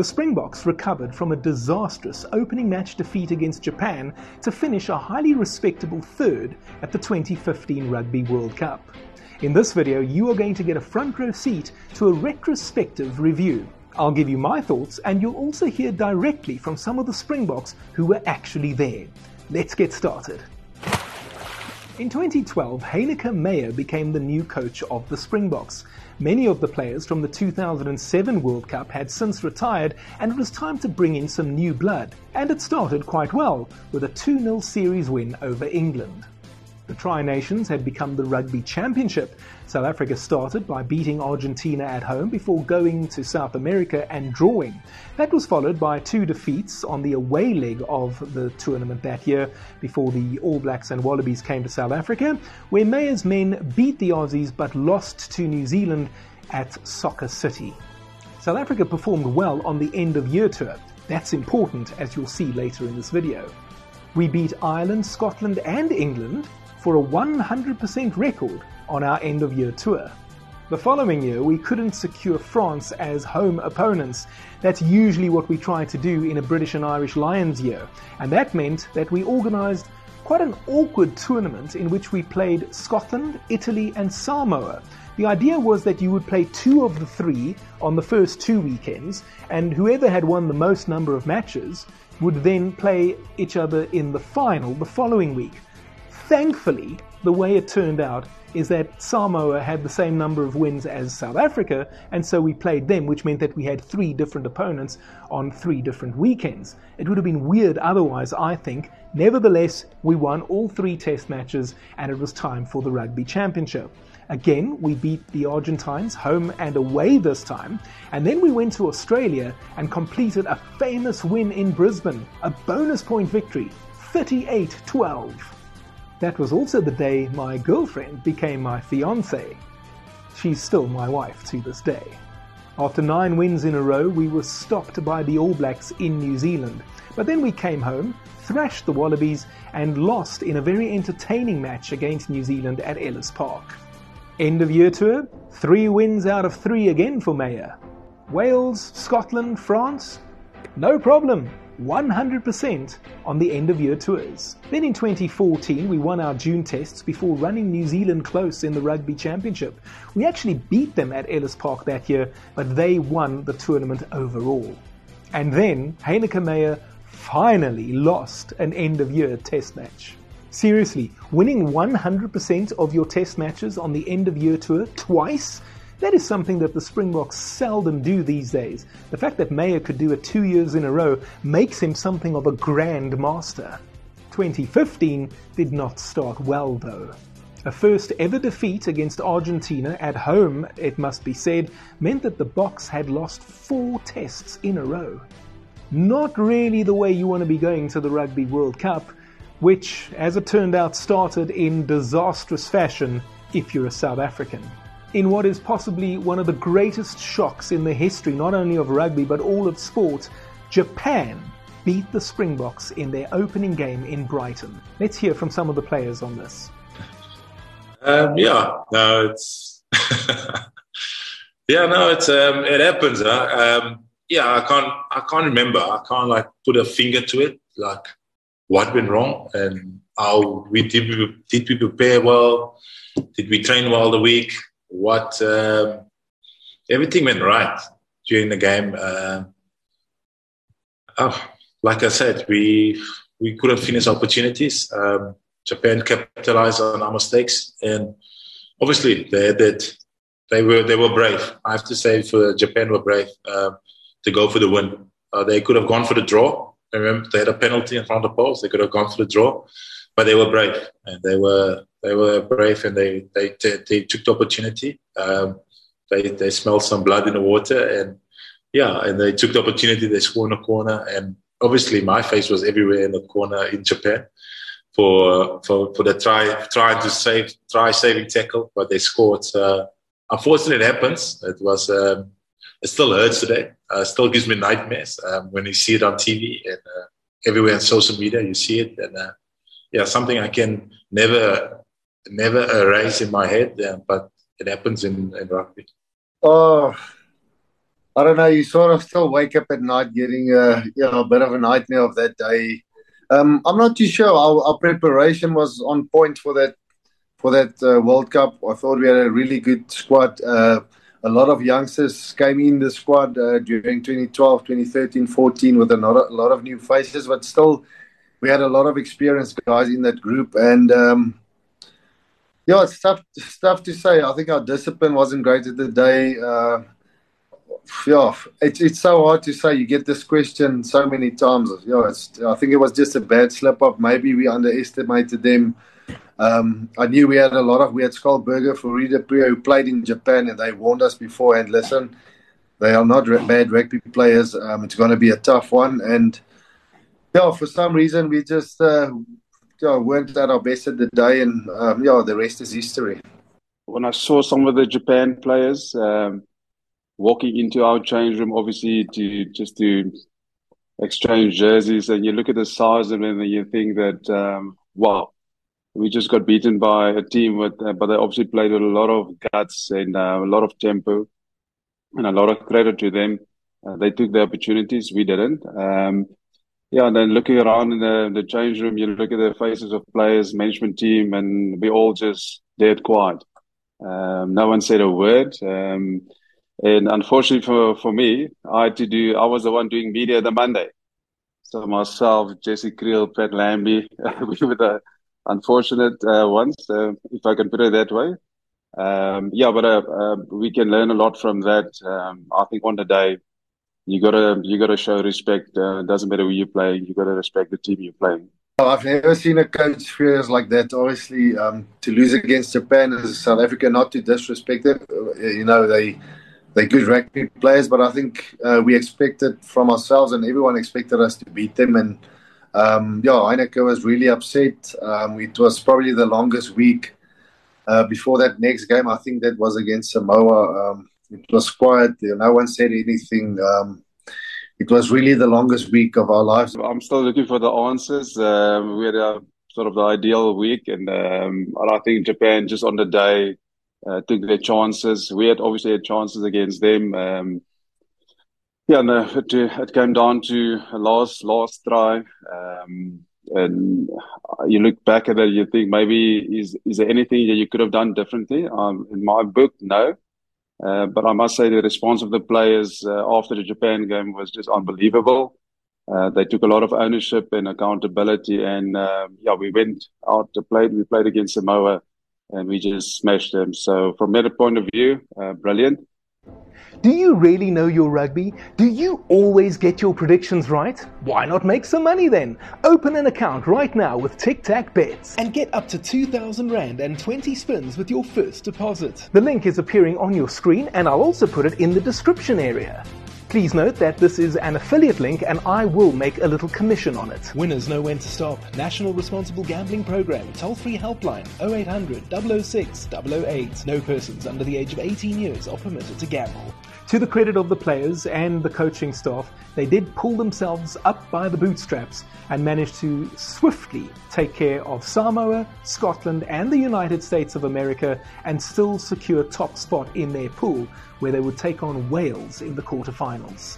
The Springboks recovered from a disastrous opening match defeat against Japan to finish a highly respectable third at the 2015 Rugby World Cup. In this video, you are going to get a front row seat to a retrospective review. I'll give you my thoughts, and you'll also hear directly from some of the Springboks who were actually there. Let's get started. In 2012, Heyneke Meyer became the new coach of the Springboks. Many of the players from the 2007 World Cup had since retired, and it was time to bring in some new blood. And it started quite well, with a 2-0 series win over England. The Tri-Nations had become the Rugby Championship. South Africa started by beating Argentina at home before going to South America and drawing. That was followed by two defeats on the away leg of the tournament that year before the All Blacks and Wallabies came to South Africa, where Meyer's men beat the Aussies but lost to New Zealand at Soccer City. South Africa performed well on the end-of-year tour. That's important, as you'll see later in this video. We beat Ireland, Scotland and England for a 100% record on our end-of-year tour. The following year, we couldn't secure France as home opponents. That's usually what we try to do in a British and Irish Lions year, and that meant that we organised quite an awkward tournament in which we played Scotland, Italy and Samoa. The idea was that you would play two of the three on the first two weekends, and whoever had won the most number of matches would then play each other in the final the following week. Thankfully, the way it turned out is that Samoa had the same number of wins as South Africa, and so we played them, which meant that we had three different opponents on three different weekends. It would have been weird otherwise, I think. Nevertheless, we won all three test matches, and it was time for the Rugby Championship. Again, we beat the Argentines home and away this time, and then we went to Australia and completed a famous win in Brisbane, a bonus point victory, 38-12. That was also the day my girlfriend became my fiancée. She's still my wife to this day. After 9 wins in a row, we were stopped by the All Blacks in New Zealand. But then we came home, thrashed the Wallabies, and lost in a very entertaining match against New Zealand at Ellis Park. End of year tour, 3 wins out of 3 again for Meyer. Wales, Scotland, France? No problem. 100% on the end-of-year tours. Then in 2014, we won our June tests before running New Zealand close in the Rugby Championship. We actually beat them at Ellis Park that year, but they won the tournament overall. And then Heyneke Meyer finally lost an end-of-year test match. Seriously, winning 100% of your test matches on the end-of-year tour twice? That is something that the Springboks seldom do these days. The fact that Meyer could do it 2 years in a row makes him something of a grand master. 2015 did not start well though. A first ever defeat against Argentina at home, it must be said, meant that the Boks had lost 4 tests in a row. Not really the way you want to be going to the Rugby World Cup, which, as it turned out, started in disastrous fashion if you're a South African. In what is possibly one of the greatest shocks in the history, not only of rugby but all of sport, Japan beat the Springboks in their opening game in Brighton. Let's hear from some of the players on this. It happens. I can't remember. I can't put a finger to it. What went wrong and how did we prepare well? Did we train well the week? Everything went right during the game. Like I said, we couldn't finish opportunities. Japan capitalized on our mistakes, and obviously they were brave. I have to say, for Japan, were brave to go for the win. They could have gone for the draw. I remember they had a penalty in front of the post. They could have gone for the draw, but they were brave, and they were brave, and they took the opportunity. They smelled some blood in the water, and they took the opportunity. They scored in the corner, and obviously my face was everywhere in the corner in Japan for the saving tackle, but they scored. Unfortunately, it happens. It was it still hurts today. It still gives me nightmares when you see it on TV and everywhere on social media. You see it, and something I can never erase in my head, but it happens in rugby. I don't know, you sort of still wake up at night getting a bit of a nightmare of that day. I'm not too sure. Our preparation was on point for that World Cup. I thought we had a really good squad. A lot of youngsters came in the squad during 2012, 2013, 14 with a lot of new faces, but still we had a lot of experienced guys in that group. And it's tough to say. I think our discipline wasn't great at the day. It's so hard to say. You get this question so many times. I think it was just a bad slip-up. Maybe we underestimated them. I knew we had Skalberger, Fourie du Preez, who played in Japan, and they warned us beforehand, listen, they are not bad rugby players. It's going to be a tough one. And for some reason, we just weren't at our best at the day. And the rest is history. When I saw some of the Japan players walking into our change room, obviously, to exchange jerseys, and you look at the size of them and you think that, wow. We just got beaten by a team, but they obviously played with a lot of guts and a lot of tempo, and a lot of credit to them. They took the opportunities, we didn't. And then looking around in the change room, you look at the faces of players, management team, and we all just dead quiet. No one said a word. And unfortunately for me, I was the one doing media the Monday. So myself, Jesse Kriel, Pat Lambie, we were the unfortunate ones, if I can put it that way. We can learn a lot from that. I think on the day, you gotta show respect. It doesn't matter who you're playing. You gotta respect the team you're playing. I've never seen a coach furious like that. Obviously, to lose against Japan as South Africa, not to disrespect them. They're good rugby players, but I think we expected from ourselves, and everyone expected us to beat them. And Heyneke was really upset. It was probably the longest week before that next game. I think that was against Samoa. It was quiet. No one said anything. It was really the longest week of our lives. I'm still looking for the answers. We had sort of the ideal week, and I think Japan just on the day took their chances. We had obviously had chances against them. It came down to a last try. And you look back at it, you think maybe is there anything that you could have done differently? In my book, no. But I must say the response of the players after the Japan game was just unbelievable. They took a lot of ownership and accountability. And we went out to play. We played against Samoa and we just smashed them. So from that point of view, brilliant. Do you really know your rugby? Do you always get your predictions right? Why not make some money then? Open an account right now with Tic Tac Bets and get up to R2,000 and 20 spins with your first deposit. The link is appearing on your screen, and I'll also put it in the description area. Please note that this is an affiliate link and I will make a little commission on it. Winners know when to stop. National Responsible Gambling Program. Toll-free helpline 0800 006 008. No persons under the age of 18 years are permitted to gamble. To the credit of the players and the coaching staff, they did pull themselves up by the bootstraps and managed to swiftly take care of Samoa, Scotland and the United States of America and still secure top spot in their pool where they would take on Wales in the quarterfinals.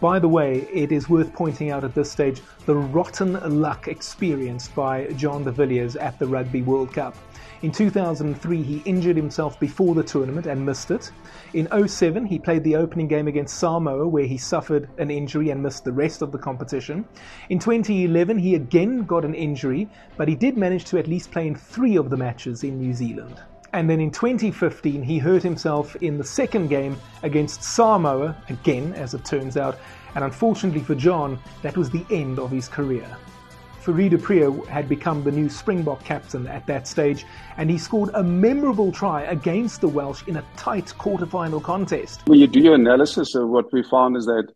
By the way, it is worth pointing out at this stage the rotten luck experienced by John de Villiers at the Rugby World Cup. In 2003, he injured himself before the tournament and missed it. In 2007, he played the opening game against Samoa, where he suffered an injury and missed the rest of the competition. In 2011, he again got an injury, but he did manage to at least play in 3 of the matches in New Zealand. And then in 2015, he hurt himself in the second game against Samoa, again, as it turns out. And unfortunately for John, that was the end of his career. Fourie du Preez had become the new Springbok captain at that stage, and he scored a memorable try against the Welsh in a tight quarterfinal contest. When you do your analysis, what we found is that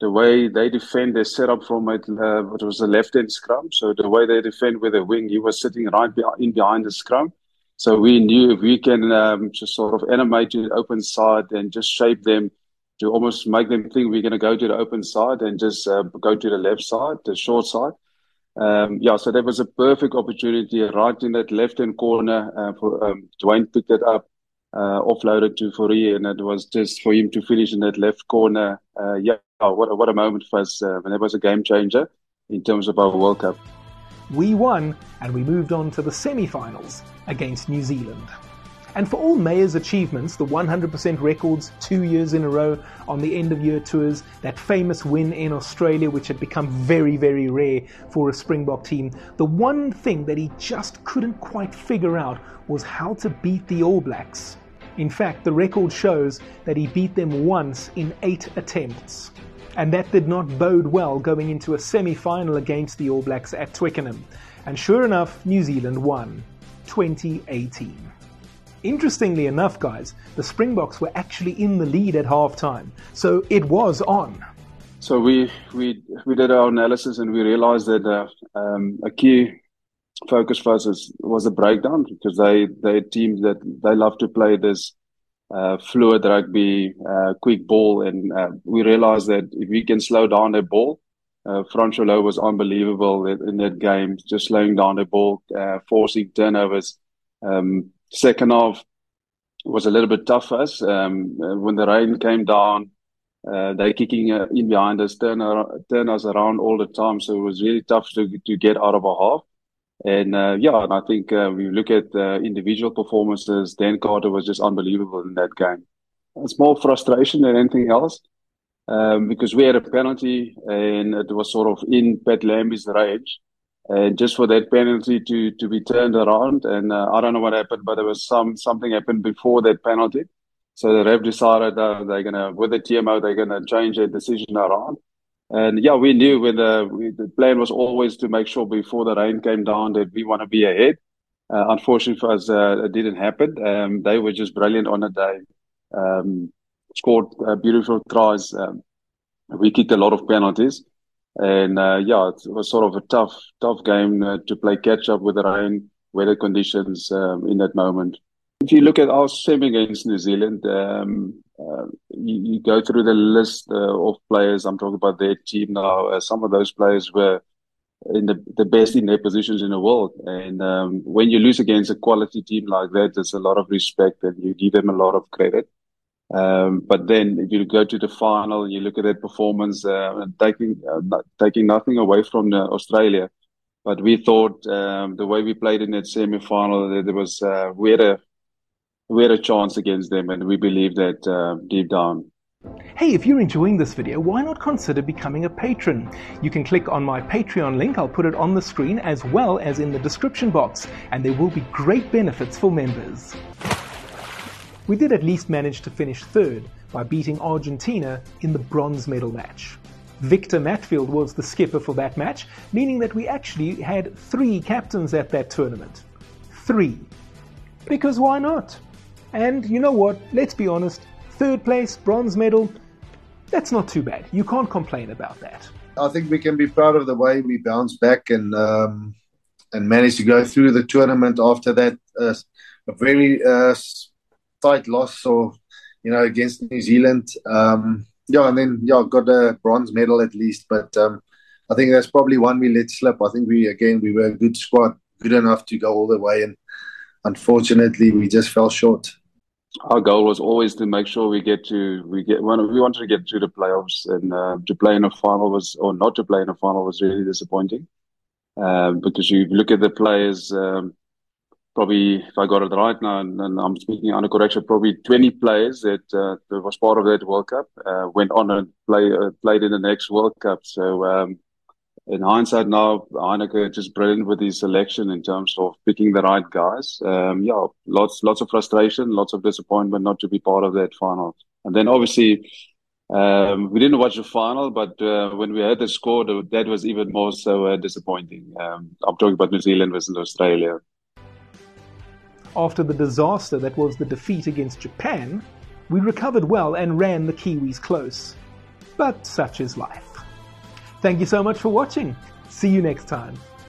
the way they defend, they set up from it was a left-hand scrum. So the way they defend with a wing, he was sitting right in behind the scrum. So we knew if we can just sort of animate to the open side and just shape them to almost make them think we're going to go to the open side and just go to the left side, the short side. So that was a perfect opportunity right in that left-hand corner. Dwayne picked it up offloaded to Fourie, and it was just for him to finish in that left corner. What a moment for us. And it was a game changer in terms of our World Cup. We won, and we moved on to the semi-finals against New Zealand. And for all Meyer's achievements, the 100% records 2 years in a row on the end-of-year tours, that famous win in Australia, which had become very, very rare for a Springbok team, the one thing that he just couldn't quite figure out was how to beat the All Blacks. In fact, the record shows that he beat them once in 8 attempts. And that did not bode well going into a semi-final against the All Blacks at Twickenham. And sure enough, New Zealand won, 2018. Interestingly enough, guys, the Springboks were actually in the lead at halftime, so it was on. So we did our analysis and we realized that a key focus for us was a breakdown, because they're teams that they love to play this fluid rugby, quick ball, and we realized that if we can slow down their ball, Francois Louw was unbelievable in that game, just slowing down the ball, forcing turnovers. Second half was a little bit tough for us. When the rain came down, they're kicking in behind us, turn us around all the time. So it was really tough to get out of a half. And and I think we look at individual performances. Dan Carter was just unbelievable in that game. It's more frustration than anything else, because we had a penalty and it was sort of in Pat Lambie's range. And just for that penalty to be turned around, and I don't know what happened, but there was something happened before that penalty. So the ref decided they're gonna, with the TMO, they're gonna change their decision around. And we knew the plan was always to make sure before the rain came down that we want to be ahead. Unfortunately for us, it didn't happen. They were just brilliant on the day. Scored beautiful tries. We kicked a lot of penalties. And it was sort of a tough game to play catch up with the rain, weather conditions in that moment. If you look at our semi against New Zealand, you go through the list of players. I'm talking about their team now. Some of those players were in the best in their positions in the world. And when you lose against a quality team like that, there's a lot of respect and you give them a lot of credit. But then if you go to the final, you look at that performance, taking nothing away from Australia. But we thought the way we played in that semi-final, that there was we had a chance against them, and we believe that deep down. Hey, if you're enjoying this video, why not consider becoming a patron? You can click on my Patreon link. I'll put it on the screen as well as in the description box, and there will be great benefits for members. We did at least manage to finish third by beating Argentina in the bronze medal match. Victor Matfield was the skipper for that match, meaning that we actually had 3 captains at that tournament. 3. Because why not? And you know what? Let's be honest. Third place, bronze medal, that's not too bad. You can't complain about that. I think we can be proud of the way we bounced back and managed to go through the tournament after that tight loss, or against New Zealand, and then got a bronze medal at least. But I think that's probably one we let slip. I think we were a good squad, good enough to go all the way, and unfortunately we just fell short. Our goal was always to make sure we wanted to get to the playoffs, and not to play in a final was really disappointing, because you look at the players. Probably, if I got it right now, and I'm speaking under correction, probably 20 players that was part of that World Cup went on and played in the next World Cup. So, in hindsight now, Heyneke just brilliant with his selection in terms of picking the right guys. Lots of frustration, lots of disappointment not to be part of that final. And then obviously, we didn't watch the final, but when we had the score, that was even more so disappointing. I'm talking about New Zealand versus Australia. After the disaster that was the defeat against Japan, we recovered well and ran the Kiwis close. But such is life. Thank you so much for watching. See you next time.